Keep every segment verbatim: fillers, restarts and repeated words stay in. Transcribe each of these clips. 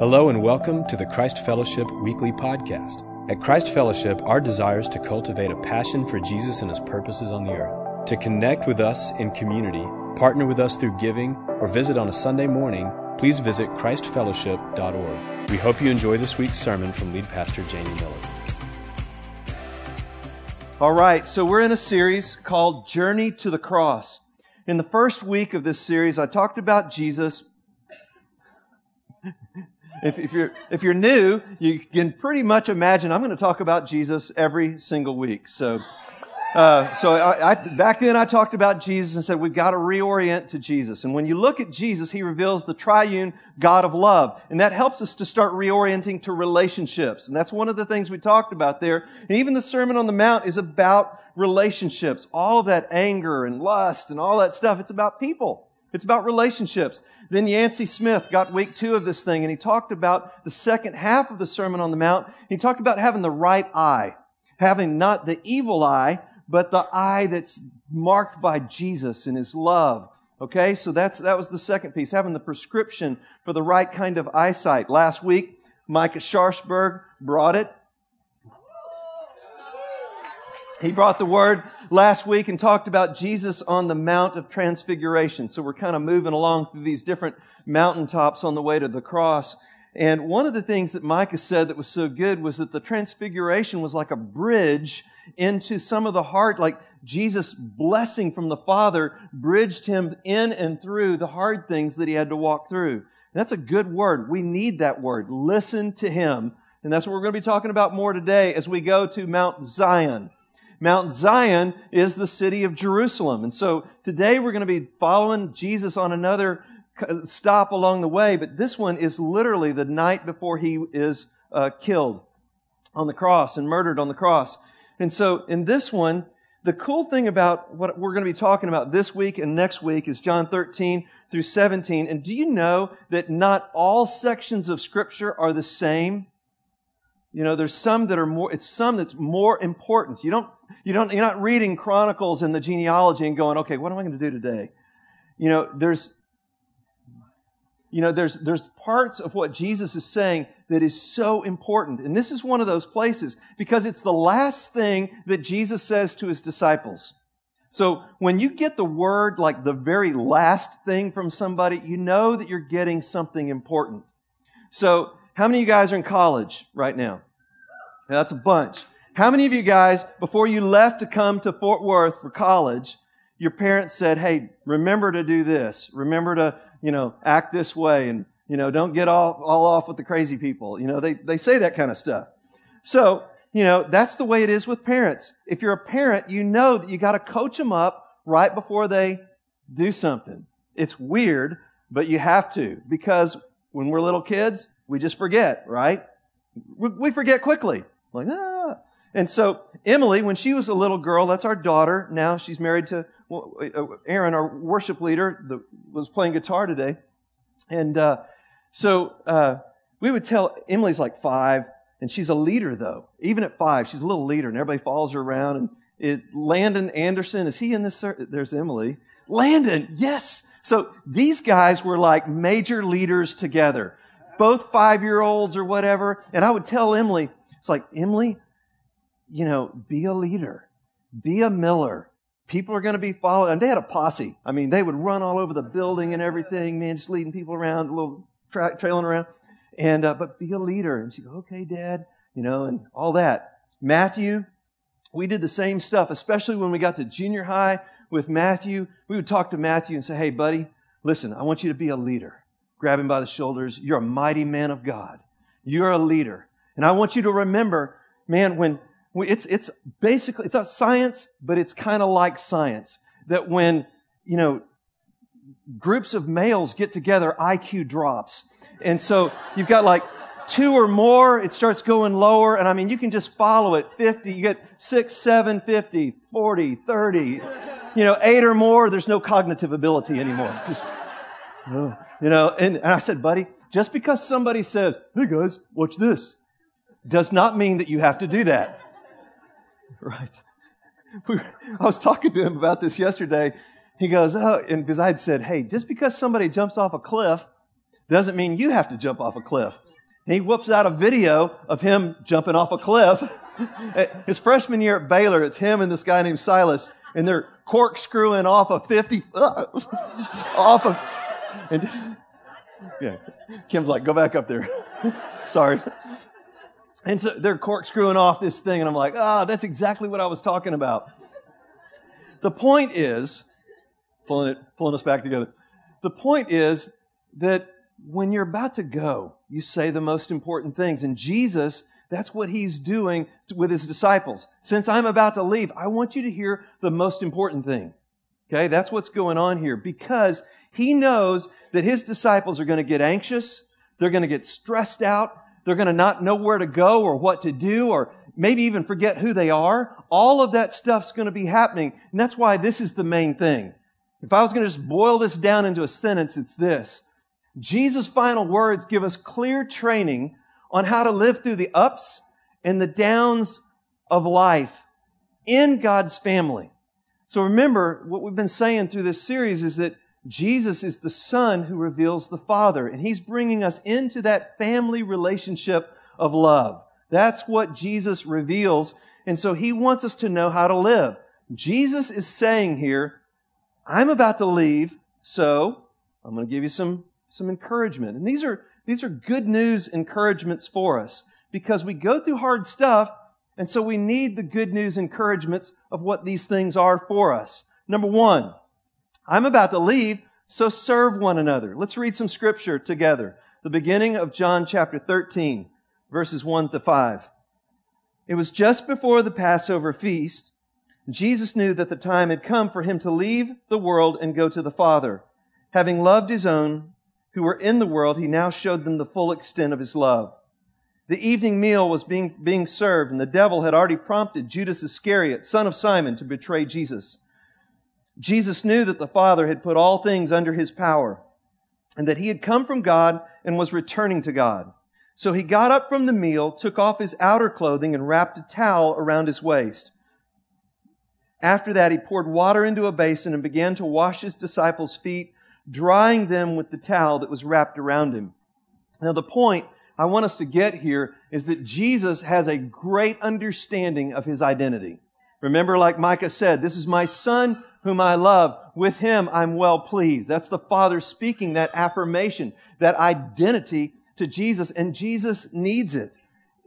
Hello and welcome to the Christ Fellowship Weekly Podcast. At Christ Fellowship, our desire is to cultivate a passion for Jesus and His purposes on the earth, to connect with us in community, partner with us through giving, or visit on a Sunday morning. Please visit christ fellowship dot org. We hope you enjoy this week's sermon from Lead Pastor Jamie Miller. All right, so we're in a series called Journey to the Cross. In the first week of this series, I talked about Jesus. If, if you're if you're new, you can pretty much imagine I'm going to talk about Jesus every single week. So, uh, so I, I, back then I talked about Jesus and said we've got to reorient to Jesus. And when you look at Jesus, He reveals the triune God of love, and that helps us to start reorienting to relationships. And that's one of the things we talked about there. And even the Sermon on the Mount is about relationships. All of that anger and lust and all that stuff—it's about people. It's about relationships. Then Yancey Smith got week two of this thing, and he talked about the second half of the Sermon on the Mount. He talked about having the right eye, having not the evil eye, but the eye that's marked by Jesus and His love. Okay, so that's that was the second piece, having the prescription for the right kind of eyesight. Last week, Micah Sharsberg brought it. He brought the word last week and talked about Jesus on the Mount of Transfiguration. So we're kind of moving along through these different mountaintops on the way to the cross. And one of the things that Micah said that was so good was that the Transfiguration was like a bridge into some of the hard, like Jesus' blessing from the Father bridged Him in and through the hard things that He had to walk through. And that's a good word. We need that word. Listen to Him. And that's what we're going to be talking about more today as we go to Mount Zion. Mount Zion is the city of Jerusalem. And so today we're going to be following Jesus on another stop along the way, but this one is literally the night before He is uh, killed on the cross and murdered on the cross. And so in this one, the cool thing about what we're going to be talking about this week and next week is John thirteen through seventeen. And do you know that not all sections of Scripture are the same? You know, there's some that are more, it's some that's more important. You don't, you don't, you're not reading Chronicles and the genealogy and going, okay, what am I going to do today? You know, there's, you know, there's, there's parts of what Jesus is saying that is so important. And this is one of those places because it's the last thing that Jesus says to His disciples. So when you get the word, like the very last thing from somebody, you know that you're getting something important. So, how many of you guys are in college right now? Now, that's a bunch. How many of you guys, before you left to come to Fort Worth for college, your parents said, hey, remember to do this. Remember to, you know, act this way and, you know, don't get all, all off with the crazy people. You know, they, they say that kind of stuff. So, you know, that's the way it is with parents. If you're a parent, you know that you got to coach them up right before they do something. It's weird, but you have to because when we're little kids, we just forget, right? We forget quickly. Like, ah. And so Emily, when she was a little girl, that's our daughter. Now she's married to Aaron, our worship leader, that was playing guitar today. And uh, so uh, we would tell, Emily's like five, and she's a leader, though. Even at five, she's a little leader, and everybody follows her around. And it, Landon Anderson, is he in this? Ser- There's Emily. Landon, yes! So these guys were like major leaders together. Both five-year-olds or whatever. And I would tell Emily, it's like, Emily, you know, be a leader. Be a Miller. People are going to be following. And they had a posse. I mean, they would run all over the building and everything, man, just leading people around, a little tra- trailing around. And uh, but be a leader. And she'd go, okay, Dad, you know, and all that. Matthew, we did the same stuff, especially when we got to junior high with Matthew. We would talk to Matthew and say, hey, buddy, listen, I want you to be a leader. Grab him by the shoulders. You're a mighty man of God. You're a leader. And I want you to remember, man, when, when it's it's basically, it's not science, but it's kind of like science. That when, you know, groups of males get together, I Q drops. And so you've got like two or more, it starts going lower. And I mean, you can just follow it. fifty, you get six, seven, fifty, forty, thirty. You know, eight or more, there's no cognitive ability anymore. Just, oh. You know, and, and I said, buddy, just because somebody says, hey guys, watch this, does not mean that you have to do that. Right. We were, I was talking to him about this yesterday. He goes, oh, and because I'd said, hey, just because somebody jumps off a cliff doesn't mean you have to jump off a cliff. He whoops out a video of him jumping off a cliff. His freshman year at Baylor, it's him and this guy named Silas, and they're corkscrewing off a fifty, uh, off of, and yeah, Kim's like, go back up there. Sorry. And so they're corkscrewing off this thing, and I'm like, ah, oh, that's exactly what I was talking about. The point is, pulling it, pulling us back together. The point is that when you're about to go, you say the most important things. And Jesus, that's what he's doing with his disciples. Since I'm about to leave, I want you to hear the most important thing. Okay, that's what's going on here. Because he knows that his disciples are going to get anxious. They're going to get stressed out. They're going to not know where to go or what to do, or maybe even forget who they are. All of that stuff's going to be happening. And that's why this is the main thing. If I was going to just boil this down into a sentence, it's this. Jesus' final words give us clear training on how to live through the ups and the downs of life in God's family. So remember, what we've been saying through this series is that Jesus is the Son who reveals the Father, and He's bringing us into that family relationship of love. That's what Jesus reveals, and so He wants us to know how to live. Jesus is saying here, I'm about to leave, so I'm going to give you some Some encouragement. And these are these are good news encouragements for us, because we go through hard stuff, and so we need the good news encouragements of what these things are for us. Number one, I'm about to leave, so serve one another. Let's read some scripture together. The beginning of John chapter thirteen, verses one to five. It was just before the Passover feast. Jesus knew that the time had come for Him to leave the world and go to the Father. Having loved His own who were in the world, He now showed them the full extent of His love. The evening meal was being, being served, and the devil had already prompted Judas Iscariot, son of Simon, to betray Jesus. Jesus knew that the Father had put all things under His power, and that He had come from God and was returning to God. So He got up from the meal, took off His outer clothing, and wrapped a towel around His waist. After that, He poured water into a basin and began to wash His disciples' feet, drying them with the towel that was wrapped around Him. Now, the point I want us to get here is that Jesus has a great understanding of His identity. Remember, like Micah said, this is my Son whom I love. With Him I'm well pleased. That's the Father speaking that affirmation, that identity to Jesus, and Jesus needs it.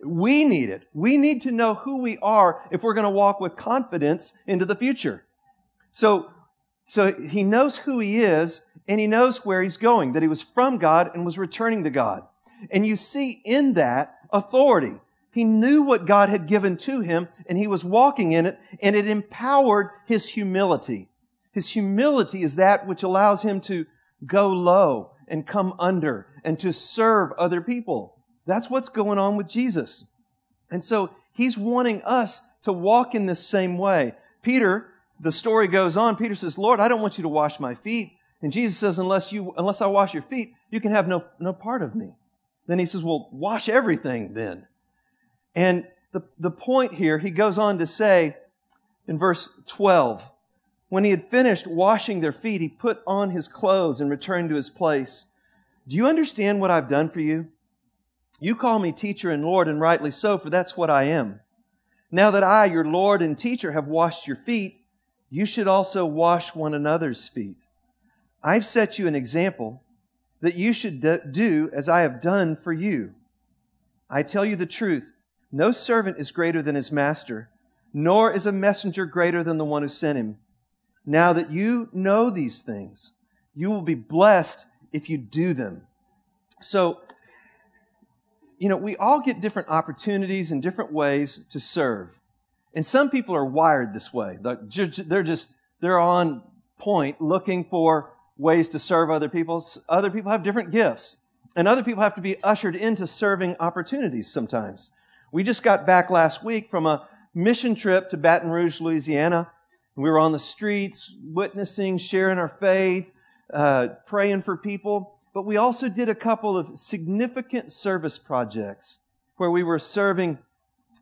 We need it. We need to know who we are if we're going to walk with confidence into the future. So, so He knows who He is, and He knows where He's going, that He was from God and was returning to God. And you see in that authority. He knew what God had given to Him, and He was walking in it, and it empowered His humility. His humility is that which allows Him to go low and come under and to serve other people. That's what's going on with Jesus. And so He's wanting us to walk in this same way. Peter, the story goes on, Peter says, Lord, I don't want you to wash my feet. And Jesus says, unless you, unless I wash your feet, you can have no, no part of me. Then He says, well, wash everything then. And the, the point here, He goes on to say in verse twelve, when He had finished washing their feet, He put on His clothes and returned to His place. Do you understand what I've done for you? You call me teacher and Lord, and rightly so, for that's what I am. Now that I, your Lord and teacher, have washed your feet, you should also wash one another's feet. I've set you an example that you should do as I have done for you. I tell you the truth, no servant is greater than his master, nor is a messenger greater than the one who sent him. Now that you know these things, you will be blessed if you do them. So, you know, we all get different opportunities and different ways to serve. And some people are wired this way. They're just, they're on point looking for ways to serve other people. Other people have different gifts, and other people have to be ushered into serving opportunities sometimes. We just got back last week from a mission trip to Baton Rouge, Louisiana. We were on the streets, witnessing, sharing our faith, uh, praying for people. But we also did a couple of significant service projects where we were serving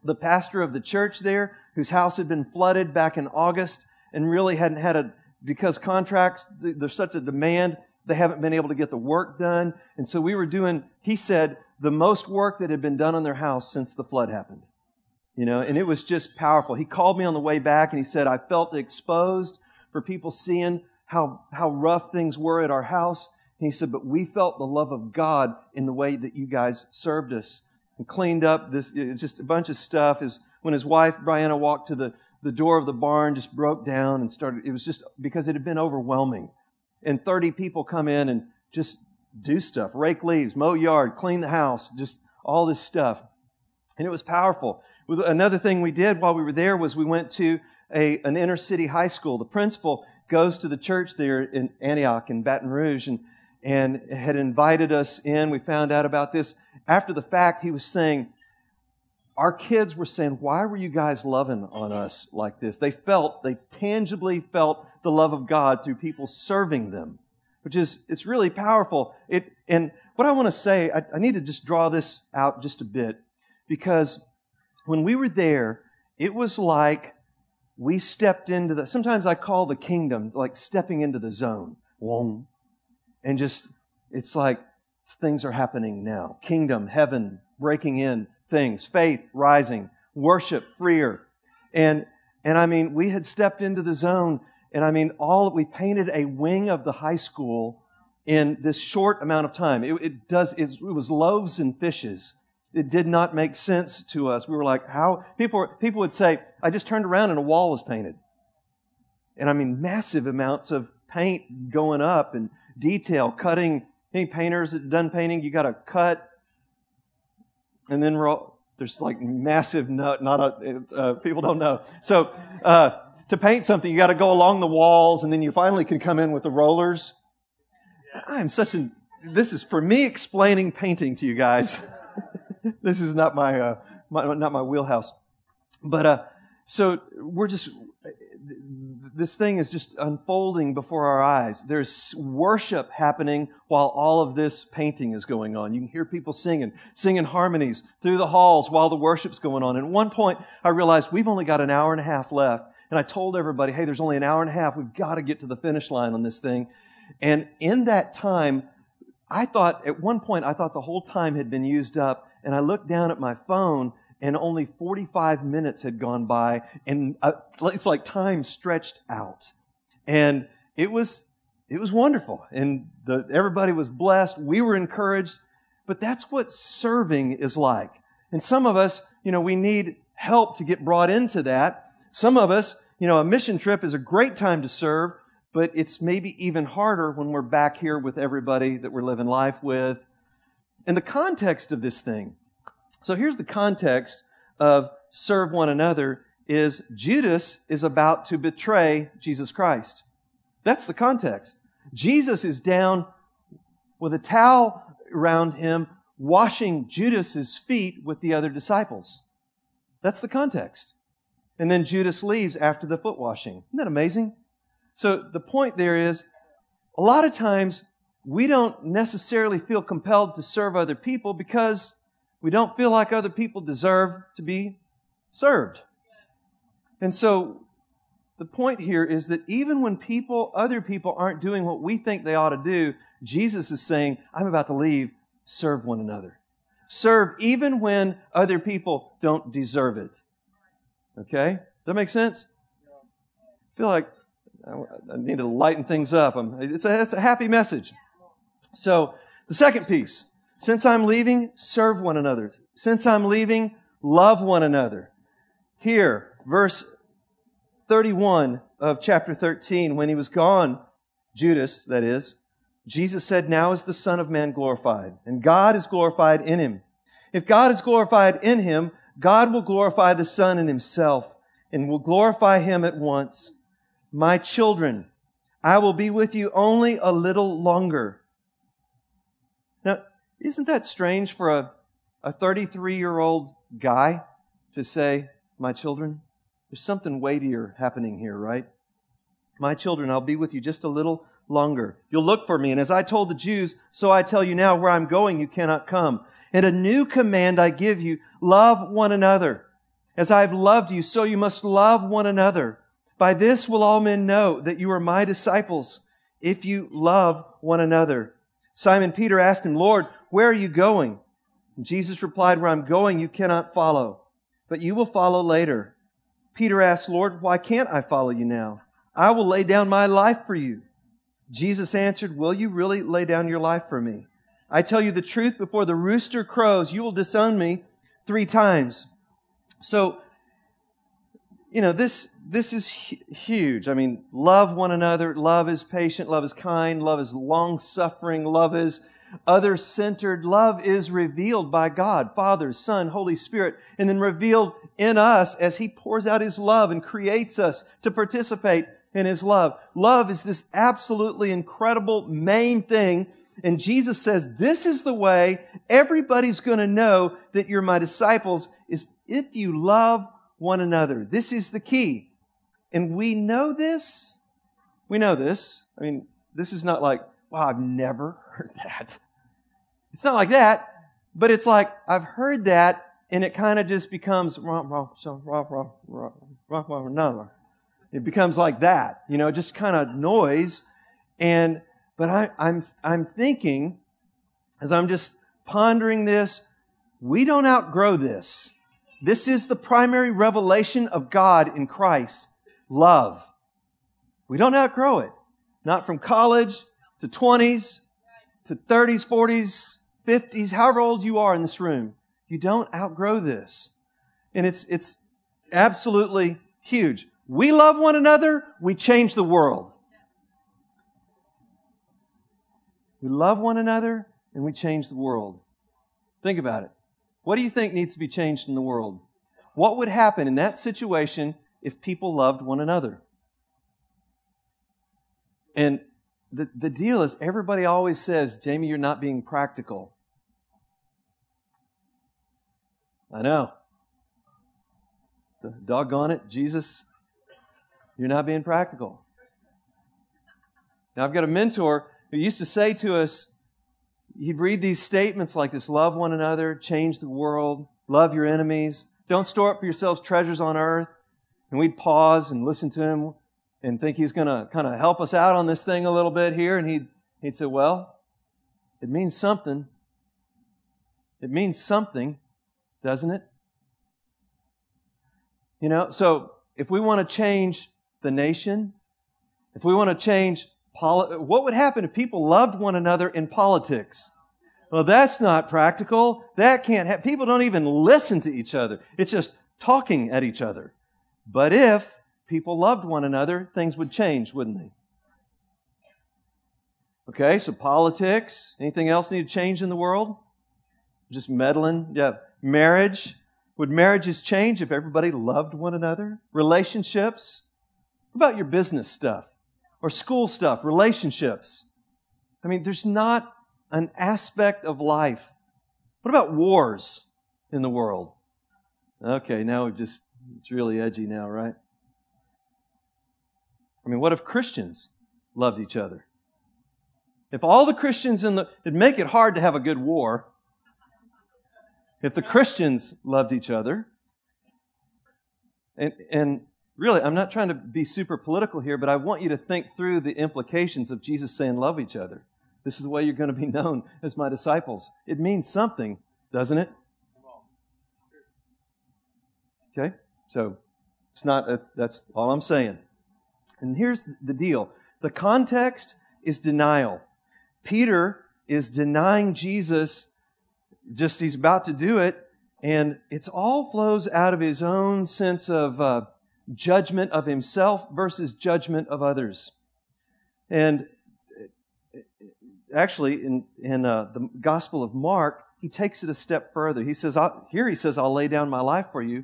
the pastor of the church there, whose house had been flooded back in August and really hadn't had a, because contracts, there's such a demand, They haven't been able to get the work done. And so we were doing, he said, the most work that had been done on their house since the flood happened. You know, and it was just powerful. He called me on the way back and he said, I felt exposed for people seeing how, how rough things were at our house. And he said, but we felt the love of God in the way that you guys served us and cleaned up this, just a bunch of stuff. His, when his wife, Brianna, walked to the, the door of the barn, just broke down and started, it was just because it had been overwhelming. And thirty people come in and just do stuff, rake leaves, mow yard, clean the house, just all this stuff. And it was powerful. Another thing we did while we were there was we went to a an inner city high school. The principal goes to the church there in Antioch in Baton Rouge and, and had invited us in. We found out about this. After the fact, he was saying, our kids were saying, why were you guys loving on us like this? They felt, they tangibly felt the love of God through people serving them, which is, it's really powerful. It And what I want to say, I, I need to just draw this out just a bit, because when we were there, it was like we stepped into the, sometimes I call the kingdom like stepping into the zone. And just, it's like things are happening now. Kingdom, heaven, breaking in. Things, faith rising, worship freer. And and I mean, we had stepped into the zone, and I mean, all we painted a wing of the high school in this short amount of time. It, it does it, it was loaves and fishes. It did not make sense to us. We were like, how people people would say, I just turned around and a wall was painted. And I mean, massive amounts of paint going up and detail, cutting. Any painters that have done painting, you got to cut. And then we're all, there's like massive, no, not a, uh, people don't know. So uh, to paint something, you got to go along the walls, and then you finally can come in with the rollers. I'm such an, this is for me explaining painting to you guys. This is not my, uh, my, not my wheelhouse. But uh, so we're just, this thing is just unfolding before our eyes. There's worship happening while all of this painting is going on. You can hear people singing, singing harmonies through the halls while the worship's going on. And at one point, I realized we've only got an hour and a half left. And I told everybody, hey, there's only an hour and a half. We've got to get to the finish line on this thing. And in that time, I thought, at one point, I thought the whole time had been used up. And I looked down at my phone, and only forty-five minutes had gone by, and it's like time stretched out. And it was it was wonderful, and the, everybody was blessed. We were encouraged, but that's what serving is like. And some of us, you know, we need help to get brought into that. Some of us, you know, a mission trip is a great time to serve, but it's maybe even harder when we're back here with everybody that we're living life with. And the context of this thing, so here's the context of serve one another, is Judas is about to betray Jesus Christ. That's the context. Jesus is down with a towel around him, washing Judas's feet with the other disciples. That's the context. And then Judas leaves after the foot washing. Isn't that amazing? So the point there is, a lot of times we don't necessarily feel compelled to serve other people because we don't feel like other people deserve to be served. And so the point here is that even when people, other people aren't doing what we think they ought to do, Jesus is saying, I'm about to leave, serve one another. Serve even when other people don't deserve it. Okay? Does that make sense? I feel like I need to lighten things up. It's a, it's a happy message. So the second piece. Since I'm leaving, serve one another. Since I'm leaving, love one another. Here, verse thirty-one of chapter thirteen, when he was gone, Judas, that is, Jesus said, now is the Son of Man glorified, and God is glorified in Him. If God is glorified in Him, God will glorify the Son in Himself, and will glorify Him at once. My children, I will be with you only a little longer. Now, isn't that strange for a, a thirty-three-year-old guy to say, my children? There's something weightier happening here, right? My children, I'll be with you just a little longer. You'll look for me. And as I told the Jews, so I tell you now, where I'm going, you cannot come. And a new command I give you, love one another. As I have loved you, so you must love one another. By this will all men know that you are my disciples, if you love one another. Simon Peter asked him, Lord, where are you going? And Jesus replied, where I'm going, you cannot follow, but you will follow later. Peter asked, Lord, why can't I follow you now? I will lay down my life for you. Jesus answered, will you really lay down your life for me? I tell you the truth, before the rooster crows, you will disown me three times. So, you know, this this is huge. I mean, love one another. Love is patient. Love is kind. Love is long-suffering. Love is other-centered. Love is revealed by God, Father, Son, Holy Spirit, and then revealed in us as He pours out His love and creates us to participate in His love. Love is this absolutely incredible main thing. And Jesus says, this is the way everybody's going to know that you're my disciples, is if you love one another. This is the key. And we know this. We know this. I mean, this is not like, wow, I've never heard that. It's not like that, but it's like, I've heard that, and it kind of just becomes, it becomes like that, you know, just kind of noise. And But I, I'm I'm thinking, as I'm just pondering this, we don't outgrow this. This is the primary revelation of God in Christ, love. We don't outgrow it. Not from college to twenties to thirties, forties, fifties, however old you are in this room. You don't outgrow this. And it's it's absolutely huge. We love one another, we change the world. We love one another and we change the world. Think about it. What do you think needs to be changed in the world? What would happen in that situation if people loved one another? And the, the deal is, everybody always says, Jamie, you're not being practical. I know. Doggone it, Jesus, you're not being practical. Now, I've got a mentor who used to say to us, he'd read these statements like this, love one another, change the world, love your enemies, don't store up for yourselves treasures on earth. And we'd pause and listen to him and think he's going to kind of help us out on this thing a little bit here. And he'd, he'd say, well, it means something. It means something, doesn't it? You know, so if we want to change the nation, if we want to change what would happen if people loved one another in politics? Well, that's not practical. That can't happen. People don't even listen to each other. It's just talking at each other. But if people loved one another, things would change, wouldn't they? Okay, so politics. Anything else need to change in the world? Just meddling. Yeah. Marriage. Would marriages change if everybody loved one another? Relationships. What about your business stuff? Or school stuff, relationships. I mean, there's not an aspect of life. What about wars in the world? Okay, now we've just, it's really edgy now, right? I mean, what if Christians loved each other? If all the Christians in the, it'd make it hard to have a good war. If the Christians loved each other, and, and, really, I'm not trying to be super political here, but I want you to think through the implications of Jesus saying, love each other. This is the way you're going to be known as my disciples. It means something, doesn't it? Okay? So, it's not, that's all I'm saying. And here's the deal. The context is denial. Peter is denying Jesus, just he's about to do it, and it all flows out of his own sense of uh, judgment of himself versus judgment of others. And actually, in, in uh, the Gospel of Mark, he takes it a step further. He says, I'll, here he says, I'll lay down my life for you.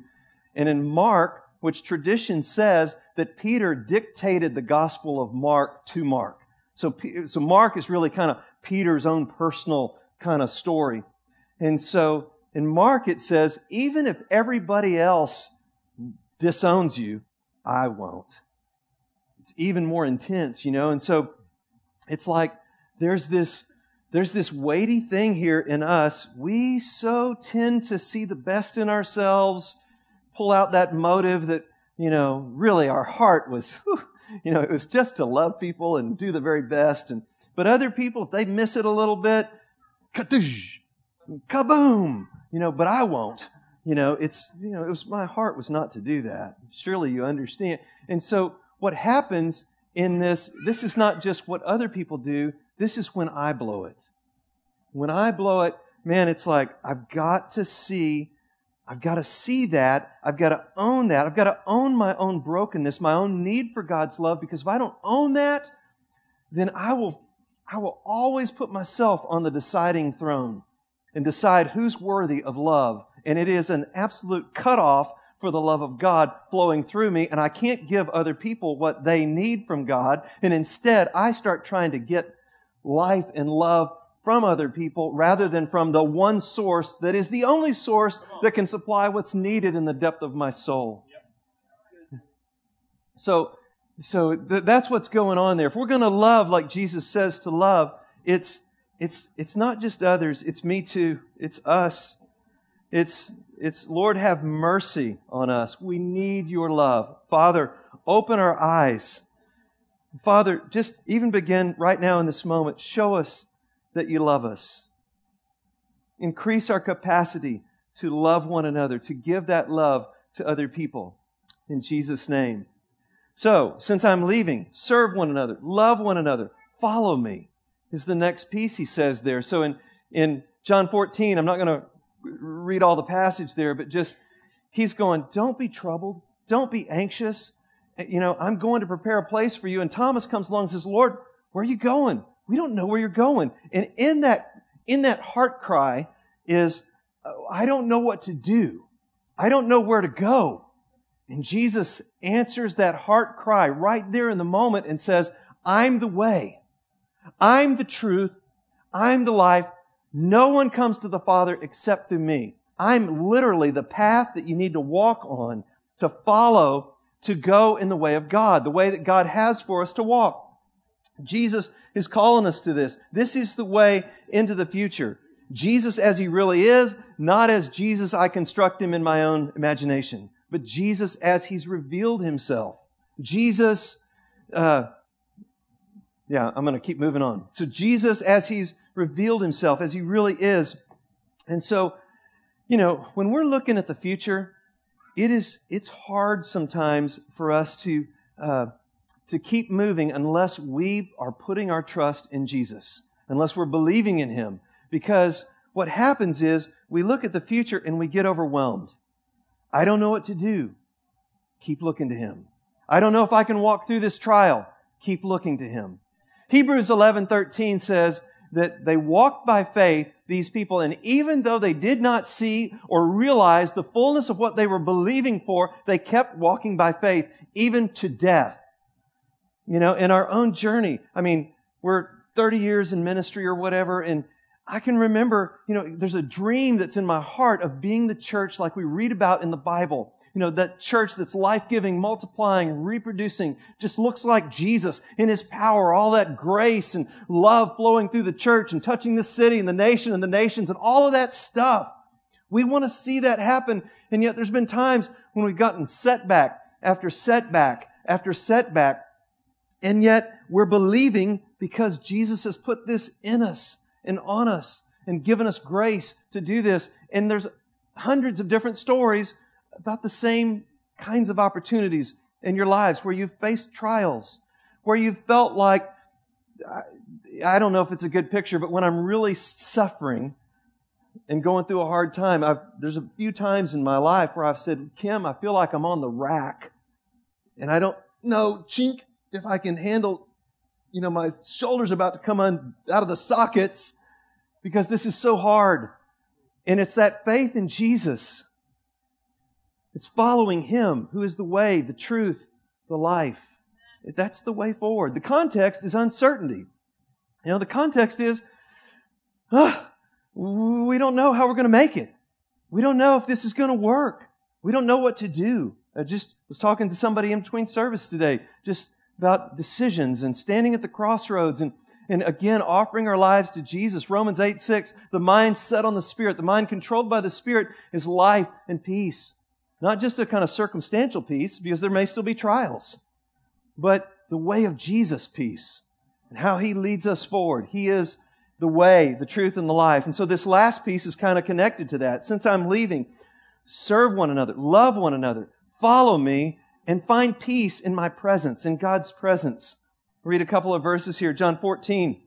And in Mark, which tradition says that Peter dictated the Gospel of Mark to Mark. So, so Mark is really kind of Peter's own personal kind of story. And so in Mark, it says, even if everybody else disowns you, I won't. It's even more intense, you know. And so it's like there's this there's this weighty thing here in us. We so tend to see the best in ourselves, pull out that motive that, you know, really our heart was, whew, You know, it was just to love people and do the very best. And but other people, if they miss it a little bit, kadoosh, kaboom, you know, but I won't. You know, it's, you know, it was, my heart was not to do that. Surely you understand. And so what happens in this, this is not just what other people do. This is when I blow it. When I blow it, man, it's like, I've got to see, I've got to see that. I've got to own that. I've got to own my own brokenness, my own need for God's love, because if I don't own that, then I will, I will always put myself on the deciding throne and decide who's worthy of love. And it is an absolute cutoff for the love of God flowing through me, and I can't give other people what they need from God. And instead, I start trying to get life and love from other people rather than from the one source that is the only source that can supply what's needed in the depth of my soul. So, so th- that's what's going on there. If we're going to love like Jesus says to love, it's it's it's not just others, it's me too, it's us. It's, it's, Lord, have mercy on us. We need your love. Father, open our eyes. Father, just even begin right now in this moment. Show us that you love us. Increase our capacity to love one another, to give that love to other people. In Jesus' name. So, since I'm leaving, serve one another, love one another, follow me is the next piece he says there. So in, in John fourteen, I'm not going to read all the passage there, but just, he's going, don't be troubled. Don't be anxious. You know, I'm going to prepare a place for you. And Thomas comes along and says, Lord, where are you going? We don't know where you're going. And in that, in that heart cry is, I don't know what to do. I don't know where to go. And Jesus answers that heart cry right there in the moment and says, I'm the way. I'm the truth. I'm the life. No one comes to the Father except through me. I'm literally the path that you need to walk on, to follow, to go in the way of God, the way that God has for us to walk. Jesus is calling us to this. This is the way into the future. Jesus as He really is, not as Jesus I construct Him in my own imagination, but Jesus as He's revealed Himself. Jesus, uh, yeah, I'm going to keep moving on. So Jesus as He's revealed Himself as He really is. And so, you know, when we're looking at the future, it is, it's hard sometimes for us to uh, to keep moving unless we are putting our trust in Jesus, unless we're believing in Him. Because what happens is we look at the future and we get overwhelmed. I don't know what to do. Keep looking to Him. I don't know if I can walk through this trial. Keep looking to Him. Hebrews eleven thirteen says, that they walked by faith, these people, and even though they did not see or realize the fullness of what they were believing for, they kept walking by faith, even to death. You know, in our own journey, I mean, we're thirty years in ministry or whatever, and I can remember, you know, there's a dream that's in my heart of being the church like we read about in the Bible. You know, that church that's life-giving, multiplying, reproducing, just looks like Jesus in His power, all that grace and love flowing through the church and touching the city and the nation and the nations and all of that stuff. We want to see that happen. And yet there's been times when we've gotten setback after setback after setback. And yet we're believing because Jesus has put this in us and on us and given us grace to do this. And there's hundreds of different stories about the same kinds of opportunities in your lives where you've faced trials, where you've felt like, I don't know if it's a good picture, but when I'm really suffering and going through a hard time, I've, there's a few times in my life where I've said, Kim, I feel like I'm on the rack and I don't know, chink, if I can handle, you know, my shoulder's about to come un, out of the sockets because this is so hard. And it's that faith in Jesus. It's following Him who is the way, the truth, the life. That's the way forward. The context is uncertainty. You know, the context is, oh, we don't know how we're going to make it. We don't know if this is going to work. We don't know what to do. I just was talking to somebody in between service today just about decisions and standing at the crossroads and And again, offering our lives to Jesus. Romans eight six, the mind set on the Spirit, the mind controlled by the Spirit is life and peace. Not just a kind of circumstantial peace, because there may still be trials, but the way of Jesus peace and how He leads us forward. He is the way, the truth, and the life. And so this last piece is kind of connected to that. Since I'm leaving, serve one another, love one another, follow me, and find peace in my presence, in God's presence. Read a couple of verses here. John fourteen,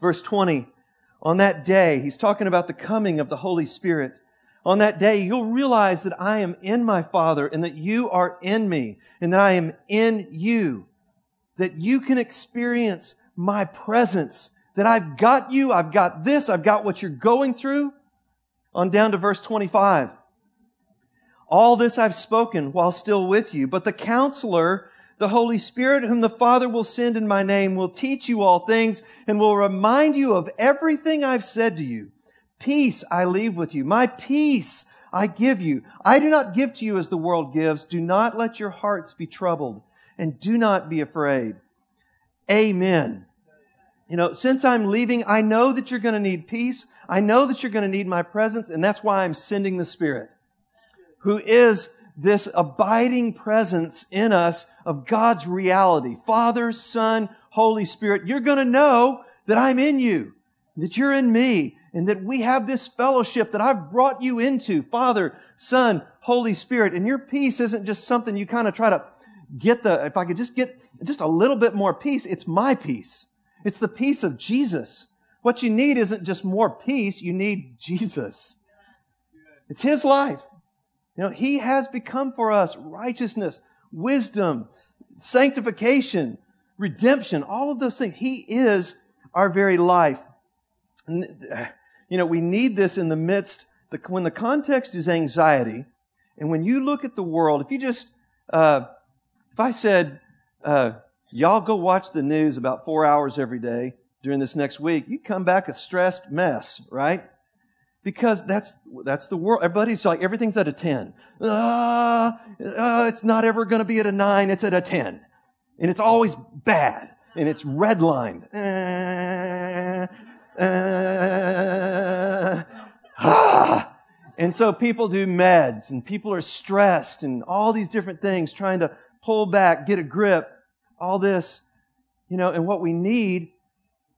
verse twenty. On that day, he's talking about the coming of the Holy Spirit. On that day, you'll realize that I am in my Father and that you are in me and that I am in you. That you can experience my presence. That I've got you, I've got this, I've got what you're going through. On down to verse twenty-five. All this I've spoken while still with you, but the Counselor, the Holy Spirit, whom the Father will send in my name, will teach you all things and will remind you of everything I've said to you. Peace I leave with you. My peace I give you. I do not give to you as the world gives. Do not let your hearts be troubled and do not be afraid. Amen. You know, since I'm leaving, I know that you're going to need peace. I know that you're going to need my presence, and that's why I'm sending the Spirit, who is this abiding presence in us of God's reality. Father, Son, Holy Spirit, you're going to know that I'm in you, that you're in me, and that we have this fellowship that I've brought you into. Father, Son, Holy Spirit. And your peace isn't just something you kind of try to get the, if I could just get just a little bit more peace, it's my peace. It's the peace of Jesus. What you need isn't just more peace, you need Jesus. It's His life. You know, He has become for us righteousness, wisdom, sanctification, redemption, all of those things. He is our very life. And, you know, we need this in the midst, the, when the context is anxiety, and when you look at the world, if you just, uh, if I said, uh, y'all go watch the news about four hours every day during this next week, you come back a stressed mess, right? Because that's that's the world. Everybody's like, everything's at a ten. Uh, uh, it's not ever going to be at a nine. It's at a ten. And it's always bad. And it's redlined. Uh, uh, ah. And so people do meds. And people are stressed. And all these different things, trying to pull back, get a grip. All this. You know, and what we need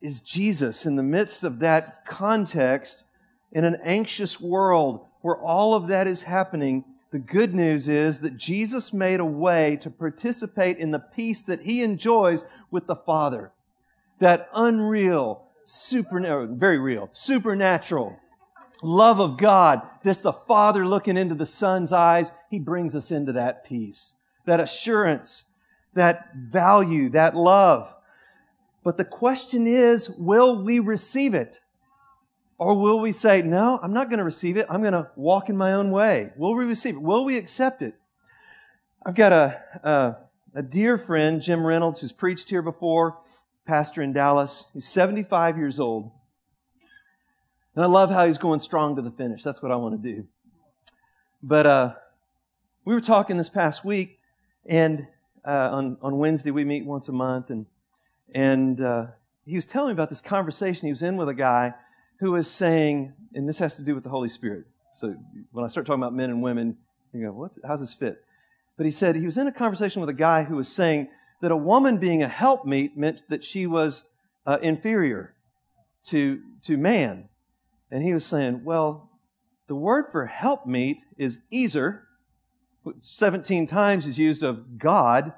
is Jesus in the midst of that context. In an anxious world where all of that is happening, the good news is that Jesus made a way to participate in the peace that He enjoys with the Father. That unreal, super, very real, supernatural love of God. This the Father looking into the Son's eyes. He brings us into that peace, that assurance, that value, that love. But the question is, will we receive it? Or will we say, no, I'm not going to receive it. I'm going to walk in my own way. Will we receive it? Will we accept it? I've got a, a a dear friend, Jim Reynolds, who's preached here before, pastor in Dallas. He's seventy-five years old. And I love how he's going strong to the finish. That's what I want to do. But uh, we were talking this past week, and uh, on, on Wednesday we meet once a month, and, and uh, he was telling me about this conversation he was in with a guy who is saying, and this has to do with the Holy Spirit. So when I start talking about men and women, you go, what's, how's this fit? But he said he was in a conversation with a guy who was saying that a woman being a helpmeet meant that she was uh, inferior to to man. And he was saying, well, the word for helpmeet is Ezer, which seventeen times is used of God,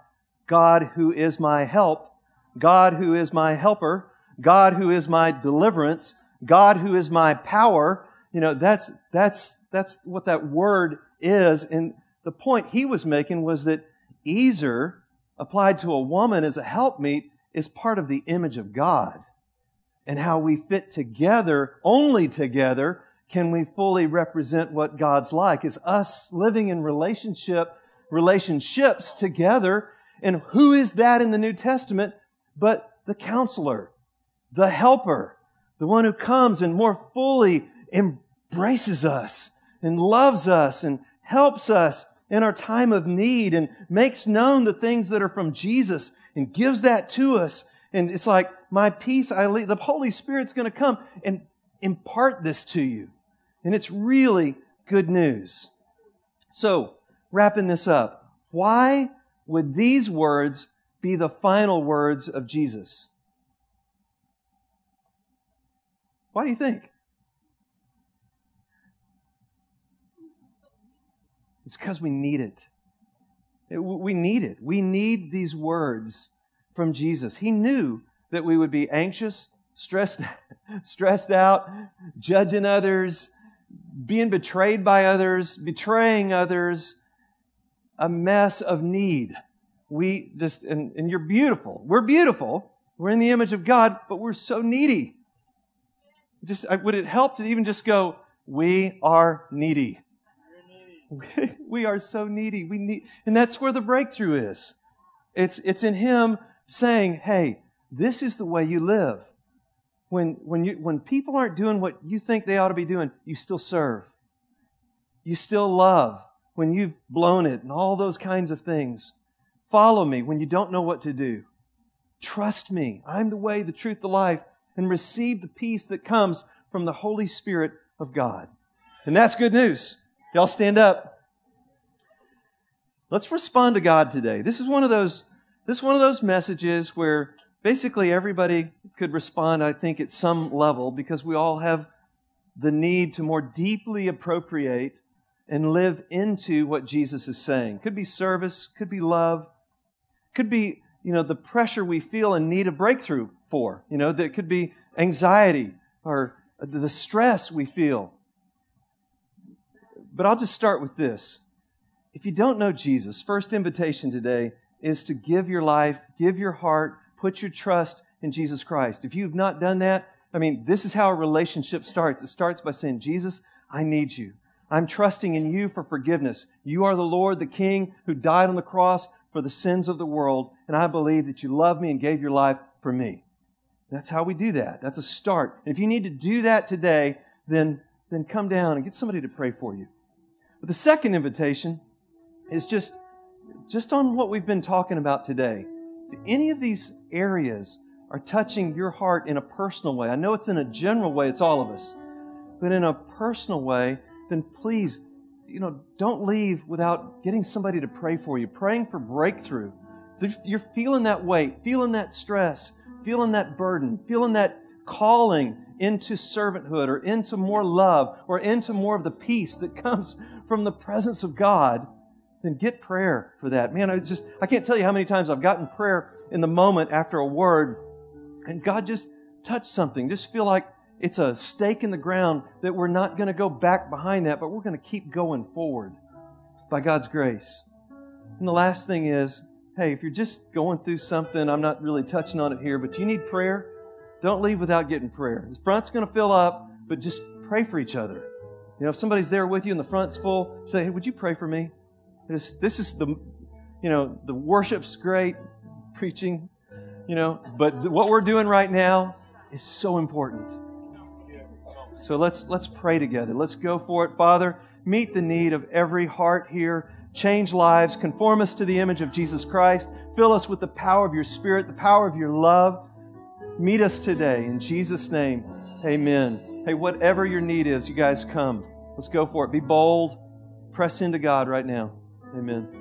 God who is my help, God who is my helper, God who is my deliverance, God who is my power. You know, that's that's that's what that word is. And the point he was making was that Ezer, applied to a woman as a helpmeet, is part of the image of God. And how we fit together, only together, can we fully represent what God's like. Is us living in relationship, relationships together. And who is that in the New Testament but the Counselor, the Helper, the one who comes and more fully embraces us and loves us and helps us in our time of need and makes known the things that are from Jesus and gives that to us. And it's like, my peace I leave. The Holy Spirit's going to come and impart this to you. And it's really good news. So, wrapping this up, why would these words be the final words of Jesus? Why do you think? It's because we need it. We need it. We need these words from Jesus. He knew that we would be anxious, stressed, stressed out, judging others, being betrayed by others, betraying others, a mess of need. We just, and, and you're beautiful. We're beautiful. We're in the image of God, but we're so needy. Just, would it help to even just go, we are needy. Needy. We are so needy. We need, and that's where the breakthrough is. It's, it's in Him saying, hey, this is the way you live. When, when, you, when people aren't doing what you think they ought to be doing, you still serve. You still love when you've blown it and all those kinds of things. Follow me when you don't know what to do. Trust me. I'm the way, the truth, the life. And receive the peace that comes from the Holy Spirit of God. And that's good news. Y'all stand up. Let's respond to God today. This is one of those, this is one of those messages where basically everybody could respond, I think, at some level, because we all have the need to more deeply appropriate and live into what Jesus is saying. Could be service, could be love, could be, you know, the pressure we feel and need a breakthrough for. You know, that could be anxiety or the stress we feel. But I'll just start with this. If you don't know Jesus, first invitation today is to give your life, give your heart, put your trust in Jesus Christ. If you've not done that, I mean, this is how a relationship starts. It starts by saying, Jesus, I need you. I'm trusting in you for forgiveness. You are the Lord, the King, who died on the cross for the sins of the world, and I believe that you love me and gave your life for me. That's how we do that. That's a start. And if you need to do that today, then, then come down and get somebody to pray for you. But the second invitation is just, just on what we've been talking about today. If any of these areas are touching your heart in a personal way, I know it's in a general way, it's all of us, but in a personal way, then please, you know, don't leave without getting somebody to pray for you, praying for breakthrough. You're feeling that weight, feeling that stress, feeling that burden, feeling that calling into servanthood or into more love or into more of the peace that comes from the presence of God. Then get prayer for that. Man, I just, I can't tell you how many times I've gotten prayer in the moment after a word, and God just touched something. Just feel like it's a stake in the ground that we're not going to go back behind that, but we're going to keep going forward by God's grace. And the last thing is, hey, if you're just going through something, I'm not really touching on it here, but you need prayer, don't leave without getting prayer. The front's going to fill up, but just pray for each other. You know, if somebody's there with you and the front's full, say, hey, would you pray for me? This, this is the, you know, the worship's great, preaching, you know, but what we're doing right now is so important. So let's, let's pray together. Let's go for it. Father, meet the need of every heart here. Change lives. Conform us to the image of Jesus Christ. Fill us with the power of your Spirit, the power of your love. Meet us today. In Jesus' name, amen. Hey, whatever your need is, you guys come. Let's go for it. Be bold. Press into God right now. Amen.